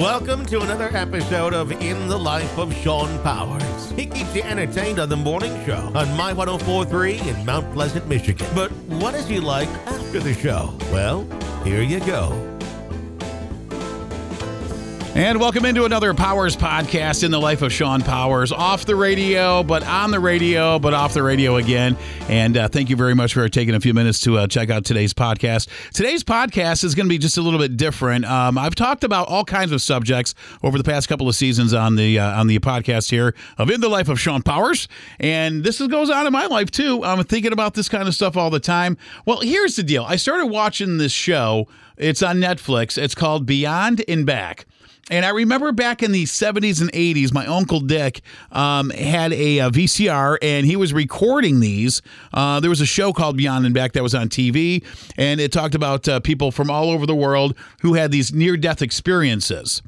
Welcome to another episode of In the Life of Shawn Powers. He keeps you entertained on the morning show on My 104.3 in Mount Pleasant, Michigan. But what is he like after the show? Well, here you go. And welcome into another Powers podcast, In the Life of Shawn Powers. Off the radio, but on the radio, but off the radio again. And thank you very much for taking a few minutes to check out today's podcast. Today's podcast is going to be just a little bit different. I've talked about all kinds of subjects over the past couple of seasons on the podcast here of In the Life of Shawn Powers. And this goes on in my life, too. I'm thinking about this kind of stuff all the time. Well, here's the deal. I started watching this show. It's on Netflix. It's called Beyond and Back. And I remember back in the 70s and 80s, my Uncle Dick had a VCR, and he was recording these. There was a show called Beyond and Back that was on TV, and it talked about people from all over the world who had these near-death experiences.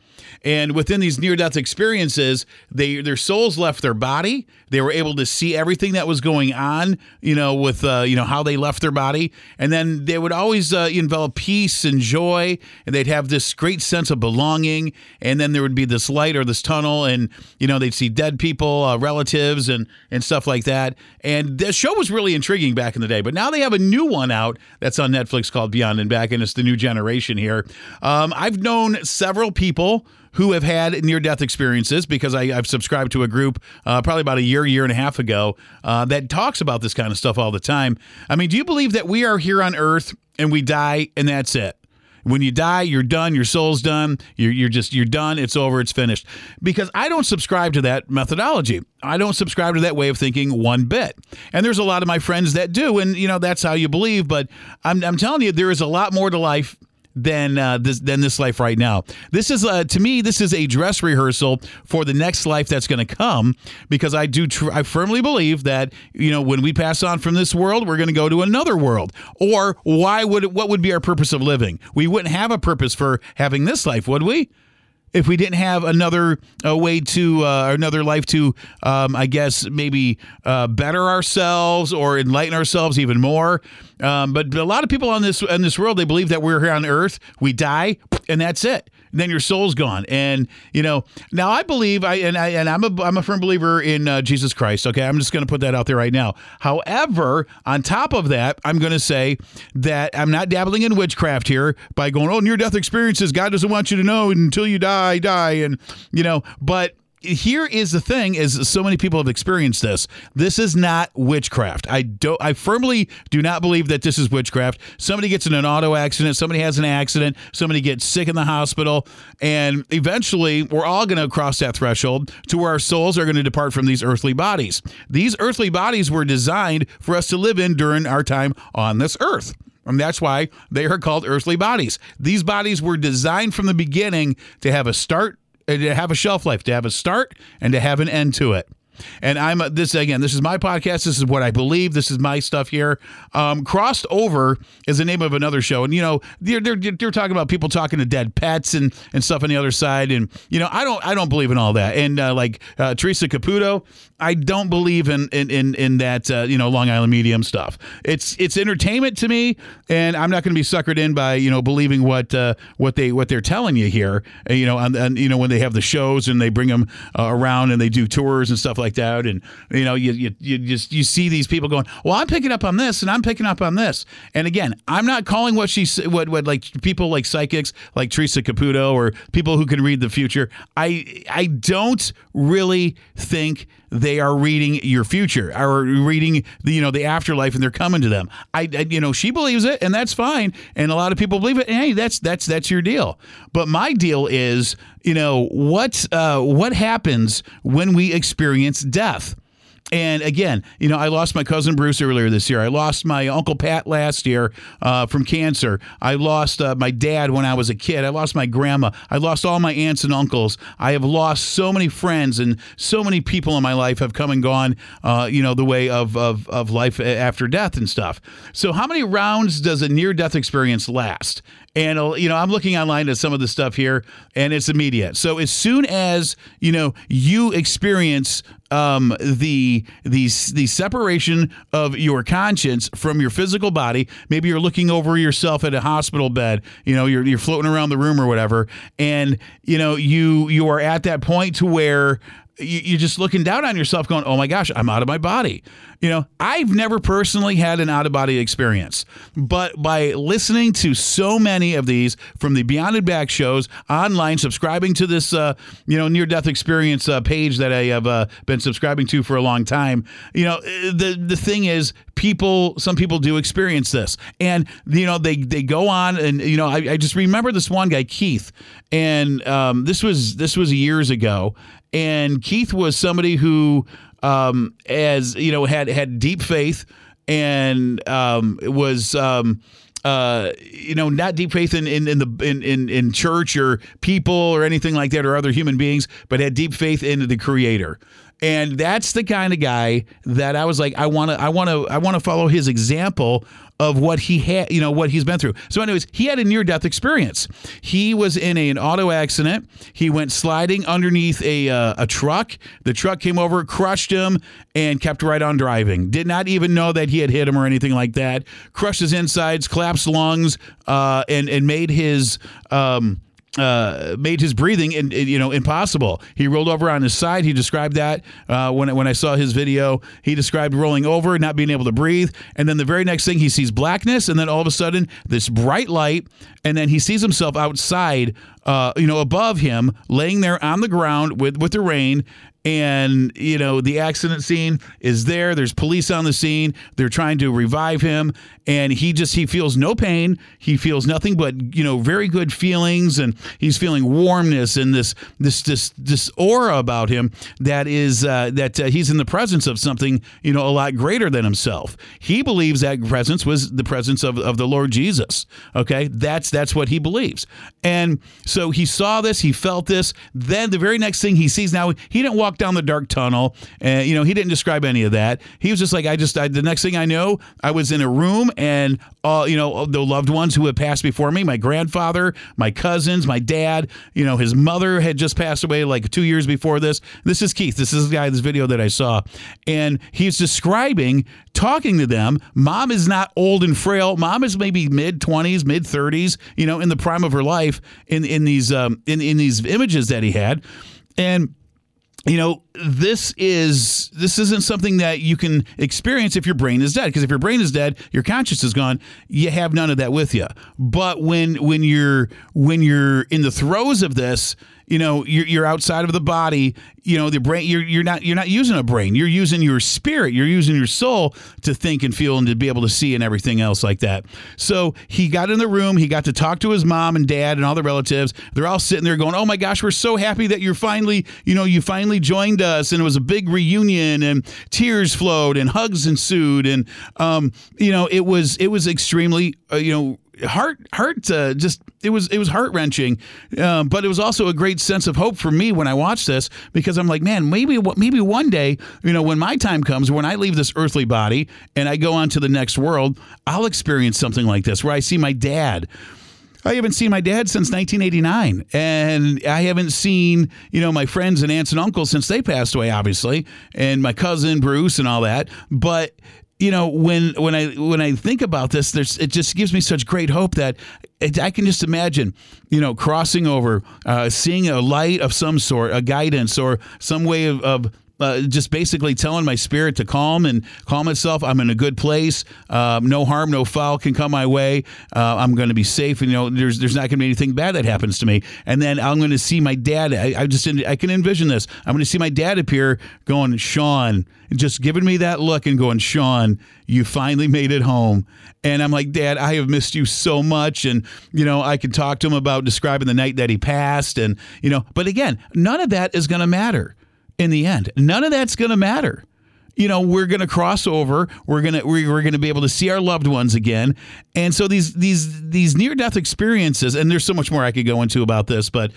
And within these near-death experiences, their souls left their body. They were able to see everything that was going on, with how they left their body. And then they would always envelop peace and joy, and they'd have this great sense of belonging. And then there would be this light or this tunnel, and they'd see dead people, relatives, and stuff like that. And the show was really intriguing back in the day. But now they have a new one out that's on Netflix called Beyond and Back, and it's the new generation here. I've known several people who have had near-death experiences because I've subscribed to a group probably about a year and a half ago that talks about this kind of stuff all the time. I mean, do you believe that we are here on Earth and we die and that's it? When you die, you're done. Your soul's done. You're done. It's over. It's finished. Because I don't subscribe to that methodology. I don't subscribe to that way of thinking one bit. And there's a lot of my friends that do, and that's how you believe. But I'm telling you, there is a lot more to life than this life right now. This is, to me, this is a dress rehearsal for the next life that's going to come, because I firmly believe that, when we pass on from this world, we're going to go to another world. Or what would be our purpose of living? We wouldn't have a purpose for having this life, would we? If we didn't have another life to, I guess, maybe better ourselves or enlighten ourselves even more. But a lot of people in this world, they believe that we're here on Earth, we die, and that's it. And then your soul's gone. And, now I believe, I'm a firm believer in Jesus Christ. Okay, I'm just going to put that out there right now. However, on top of that, I'm going to say that I'm not dabbling in witchcraft here by going, oh, near-death experiences, God doesn't want you to know until you die. And, but here is the thing, is so many people have experienced this. This is not witchcraft. I firmly do not believe that this is witchcraft. Somebody gets in an auto accident, somebody has an accident, somebody gets sick in the hospital, and eventually we're all going to cross that threshold to where our souls are going to depart from these earthly bodies. These earthly bodies were designed for us to live in during our time on this earth. And that's why they are called earthly bodies. These bodies were designed from the beginning to have a start, to have a shelf life, to have a start, and to have an end to it. And this is my podcast. This is what I believe. This is my stuff here. Crossed Over is the name of another show. And, they're talking about people talking to dead pets and stuff on the other side. And, I don't believe in all that. And like Teresa Caputo, I don't believe in that, Long Island Medium stuff. It's entertainment to me. And I'm not going to be suckered in by, believing what they're telling you here, when they have the shows and they bring them around and they do tours and stuff like that, and you see these people going, well, I'm picking up on this and I'm picking up on this. And again, I'm not calling what she said, what like people like psychics like Teresa Caputo or people who can read the future. I don't really think they are reading your future or reading the afterlife, and they're coming to them. She believes it, and that's fine. And a lot of people believe it. And hey, that's your deal. But my deal is, what happens when we experience death? And again, I lost my cousin Bruce earlier this year. I lost my Uncle Pat last year from cancer. I lost my dad when I was a kid. I lost my grandma. I lost all my aunts and uncles. I have lost so many friends, and so many people in my life have come and gone, the way of life after death and stuff. So how many rounds does a near-death experience last? And, you know, I'm looking online at some of the stuff here, and it's immediate. So as soon as, you know, you experience the separation of your conscience from your physical body, maybe you're looking over yourself at a hospital bed, you know, you're floating around the room or whatever, and, you know, you are at that point to where you're just looking down on yourself going, oh my gosh, I'm out of my body. You know, I've never personally had an out-of-body experience, but by listening to so many of these from the Beyond and Back shows online, subscribing to this, you know, near-death experience page that I have been subscribing to for a long time, you know, the thing is, some people do experience this, and you know they go on, and you know I just remember this one guy, Keith, and this was years ago, and Keith was somebody who, as you know, had deep faith, and was. You know, not deep faith in church or people or anything like that or other human beings, but had deep faith in the Creator. And that's the kind of guy that I was like, I want to follow his example of what he had, you know, what he's been through. So anyways, he had a near-death experience. He was in an auto accident. He went sliding underneath a truck. The truck came over, crushed him, and kept right on driving. Did not even know that he had hit him or anything like that. Crushed his insides, collapsed lungs, and made his breathing, you know, impossible. He rolled over on his side. He described that when I saw his video. He described rolling over, not being able to breathe, and then the very next thing he sees blackness, and then all of a sudden this bright light, and then he sees himself outside, you know, above him, laying there on the ground with the rain. And, you know, the accident scene is there. There's police on the scene. They're trying to revive him. And he feels no pain. He feels nothing but, you know, very good feelings. And he's feeling warmness and this aura about him that is that he's in the presence of something, you know, a lot greater than himself. He believes that presence was the presence of the Lord Jesus. OK, that's what he believes. And so he saw this. He felt this. Then the very next thing he sees now, he didn't walk down the dark tunnel, and you know he didn't describe any of that. He was just like, the next thing I know, I was in a room, and all, you know, the loved ones who had passed before me, my grandfather, my cousins, my dad, you know, his mother had just passed away like 2 years before this. This is Keith. This is the guy, this video that I saw, and he's describing talking to them. Mom is not old and frail. Mom is maybe mid-20s, mid-30s, you know, in the prime of her life. In these images that he had, and. You know, this isn't something that you can experience if your brain is dead, because if your brain is dead, your conscience is gone. You have none of that with you. But when you're in the throes of this, you know, you're outside of the body. You know, the brain. You're not using a brain. You're using your spirit. You're using your soul to think and feel and to be able to see and everything else like that. So he got in the room. He got to talk to his mom and dad and all the relatives. They're all sitting there going, "Oh my gosh, we're so happy that you're finally, you know, you finally joined us." And it was a big reunion, and tears flowed, and hugs ensued, and you know, it was extremely, you know. It was heart-wrenching, but it was also a great sense of hope for me when I watched this, because I'm like, man, maybe one day, you know, when my time comes, when I leave this earthly body and I go on to the next world, I'll experience something like this where I see my dad. I haven't seen my dad since 1989, and I haven't seen, you know, my friends and aunts and uncles since they passed away, obviously, and my cousin Bruce and all that, but. You know, when I think about this, it just gives me such great hope that I can just imagine, you know, crossing over, seeing a light of some sort, a guidance or some way of just basically telling my spirit to calm itself. I'm in a good place. No harm, no foul can come my way. I'm going to be safe. And, you know, there's not going to be anything bad that happens to me. And then I'm going to see my dad. I can envision this. I'm going to see my dad appear going, Shawn, just giving me that look and going, Shawn, you finally made it home. And I'm like, Dad, I have missed you so much. And, you know, I can talk to him about describing the night that he passed. And, you know, but again, none of that is going to matter. In the end, none of that's going to matter. you know, we're going to cross over. We're going to be able to see our loved ones again. And so these near death experiences, and there's so much more I could go into about this, but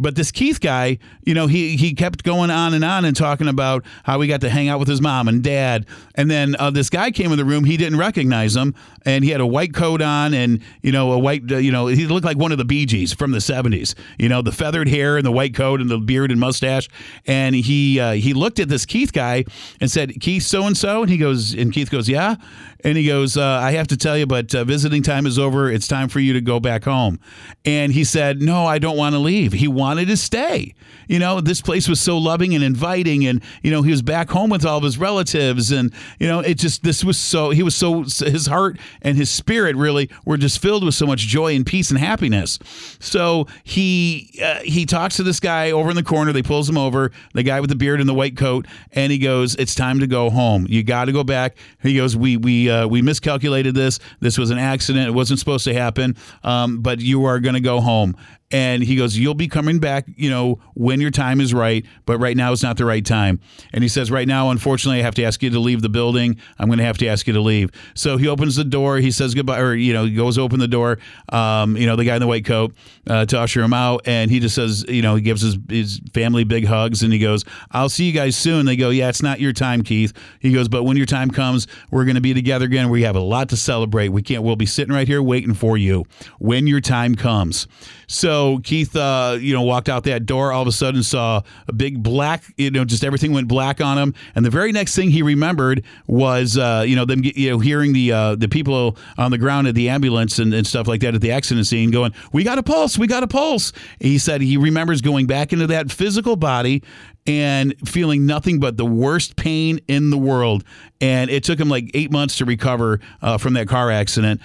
this Keith guy, you know, he kept going on and talking about how he got to hang out with his mom and dad. And then this guy came in the room. He didn't recognize him, and he had a white coat on, and you know, a white, you know, he looked like one of the Bee Gees from the 70s. You know, the feathered hair and the white coat and the beard and mustache. And he looked at this Keith guy and said, "Keith, so-and-so?" And he goes, and Keith goes, "Yeah." And he goes, "I have to tell you, but visiting time is over. It's time for you to go back home." And he said, "No, I don't want to leave." He wanted to stay. You know, this place was so loving and inviting. And, you know, he was back home with all of his relatives. And, you know, it just, this was so, he was so, his heart and his spirit really were just filled with so much joy and peace and happiness. So he talks to this guy over in the corner. They pulls him over, the guy with the beard and the white coat. And he goes, "It's time to go home. You got to go back." He goes, we miscalculated this. This was an accident. It wasn't supposed to happen. But you are going to go home." And he goes, "You'll be coming back, you know, when your time is right. But right now is not the right time." And he says, "Right now, unfortunately, I have to ask you to leave the building. I'm going to have to ask you to leave." So he opens the door. He says goodbye, or, you know, he goes open the door, you know, the guy in the white coat, to usher him out. And he just says, you know, he gives his family big hugs. And he goes, "I'll see you guys soon." They go, "Yeah, it's not your time, Keith." He goes, "But when your time comes, we're going to be together again. We have a lot to celebrate. We'll be sitting right here waiting for you when your time comes." So Keith, you know, walked out that door, all of a sudden saw a big black, you know, just everything went black on him. And the very next thing he remembered was, you know, them, you know, hearing the people on the ground at the ambulance and stuff like that at the accident scene going, "We got a pulse, we got a pulse." And he said he remembers going back into that physical body and feeling nothing but the worst pain in the world. And it took him like 8 months to recover from that car accident.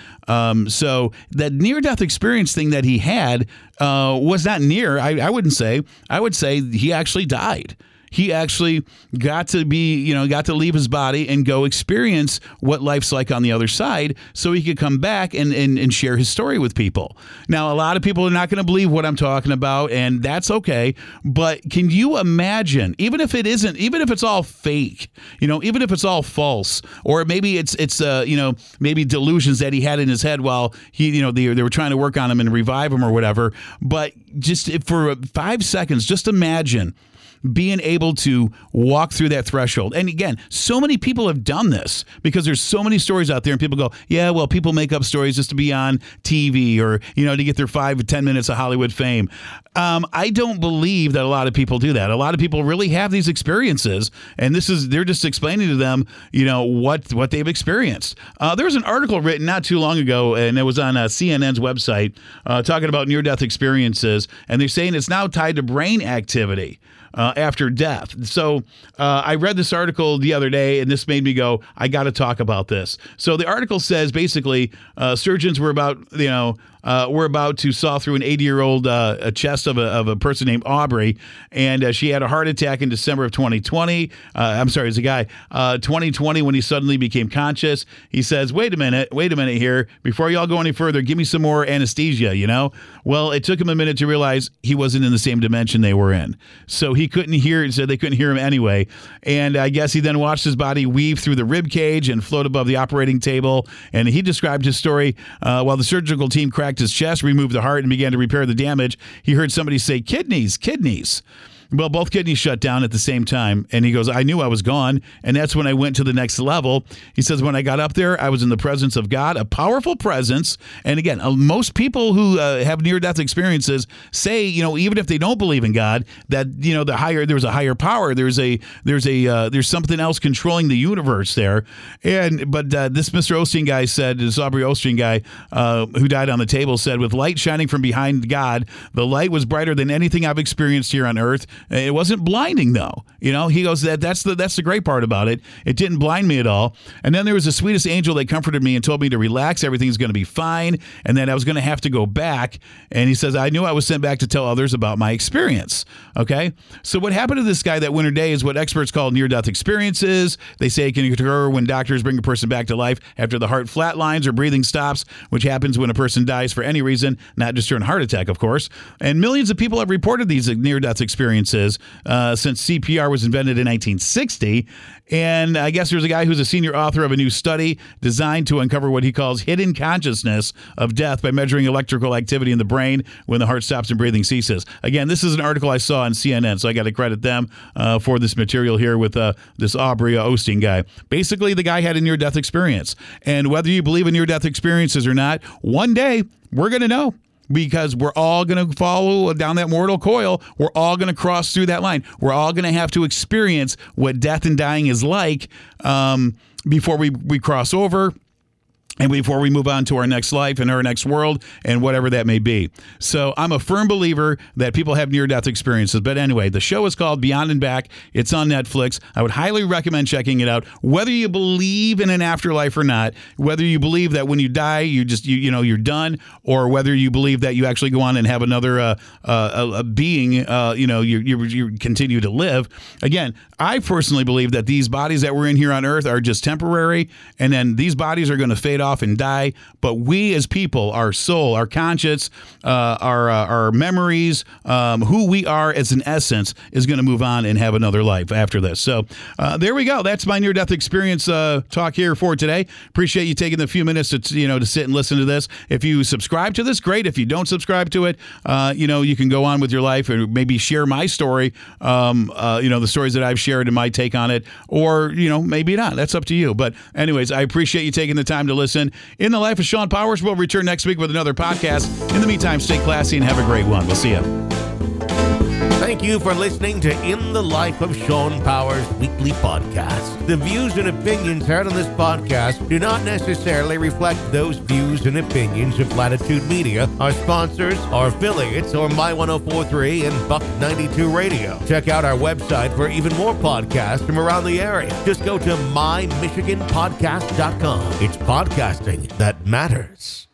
So that near-death experience thing that he had was not near, I wouldn't say. I would say he actually died. He actually got to be, you know, got to leave his body and go experience what life's like on the other side so he could come back and share his story with people. Now, a lot of people are not going to believe what I'm talking about, and that's okay. But can you imagine, even if it isn't, even if it's all fake, you know, even if it's all false, or maybe it's you know, maybe delusions that he had in his head while he, you know, they were trying to work on him and revive him or whatever. But just for 5 seconds, just imagine being able to walk through that threshold. And again, so many people have done this because there's so many stories out there and people go, "Yeah, well, people make up stories just to be on TV or, you know, to get their 5 or 10 minutes of Hollywood fame." I don't believe that a lot of people do that. A lot of people really have these experiences, and this is, they're just explaining to them, you know, what they've experienced. There was an article written not too long ago, and it was on CNN's website talking about near-death experiences, and they're saying it's now tied to brain activity after death. So I read this article the other day, and this made me go, I got to talk about this. So the article says basically surgeons were about, you know, we're about to saw through an 80-year-old chest of a person named Aubrey, and she had a heart attack in December of 2020. I'm sorry, it's a guy. 2020, when he suddenly became conscious. He says, wait a minute here. Before y'all go any further, give me some more anesthesia, you know? Well, it took him a minute to realize he wasn't in the same dimension they were in. So he couldn't hear, so they couldn't hear him anyway. And I guess he then watched his body weave through the rib cage and float above the operating table. And he described his story while the surgical team cracked his chest, removed the heart, and began to repair the damage. He heard somebody say, kidneys. Well, both kidneys shut down at the same time. And he goes, I knew I was gone. And that's when I went to the next level. He says, when I got up there, I was in the presence of God, a powerful presence. And again, most people who have near-death experiences say, you know, even if they don't believe in God, that, you know, there's a higher power. There's something else controlling the universe there. But this Mr. Osteen guy said, this Aubrey Osteen guy who died on the table said, with light shining from behind God, the light was brighter than anything I've experienced here on earth. It wasn't blinding, though. You know, he goes, that's the great part about it. It didn't blind me at all. And then there was the sweetest angel that comforted me and told me to relax. Everything's going to be fine. And then I was going to have to go back. And he says, I knew I was sent back to tell others about my experience. Okay. So what happened to this guy that winter day is what experts call near-death experiences. They say it can occur when doctors bring a person back to life after the heart flatlines or breathing stops, which happens when a person dies for any reason, not just during a heart attack, of course. And millions of people have reported these near-death experiences. Experiences since CPR was invented in 1960. And I guess there's a guy who's a senior author of a new study designed to uncover what he calls hidden consciousness of death by measuring electrical activity in the brain when the heart stops and breathing ceases. Again, this is an article I saw on CNN, so I got to credit them for this material here with this Aubrey Osteen guy. Basically, the guy had a near-death experience. And whether you believe in near-death experiences or not, one day we're going to know. Because we're all going to follow down that mortal coil. We're all going to cross through that line. We're all going to have to experience what death and dying is like before we cross over and before we move on to our next life and our next world and whatever that may be. So I'm a firm believer that people have near-death experiences. But anyway, the show is called Beyond and Back. It's on Netflix. I would highly recommend checking it out. Whether you believe in an afterlife or not, whether you believe that when you die, you just, you know, you're done, or whether you believe that you actually go on and have another being, you continue to live. Again, I personally believe that these bodies that we're in here on Earth are just temporary, and then these bodies are going to fade off and die, but we as people, our soul, our conscience, our memories, who we are as an essence is going to move on and have another life after this. So there we go. That's my near-death experience talk here for today. Appreciate you taking the few minutes to sit and listen to this. If you subscribe to this, great. If you don't subscribe to it, you can go on with your life and maybe share my story, the stories that I've shared and my take on it, or, maybe not. That's up to you. But anyways, I appreciate you taking the time to listen. In the Life of Shawn Powers, we'll return next week with another podcast. In the meantime, stay classy and have a great one. We'll see you. Thank you for listening to In the Life of Shawn Powers weekly podcast. The views and opinions heard on this podcast do not necessarily reflect those views and opinions of Latitude Media, our sponsors, our affiliates, or My 104.3 and Buck 92 Radio. Check out our website for even more podcasts from around the area. Just go to mymichiganpodcast.com. It's podcasting that matters.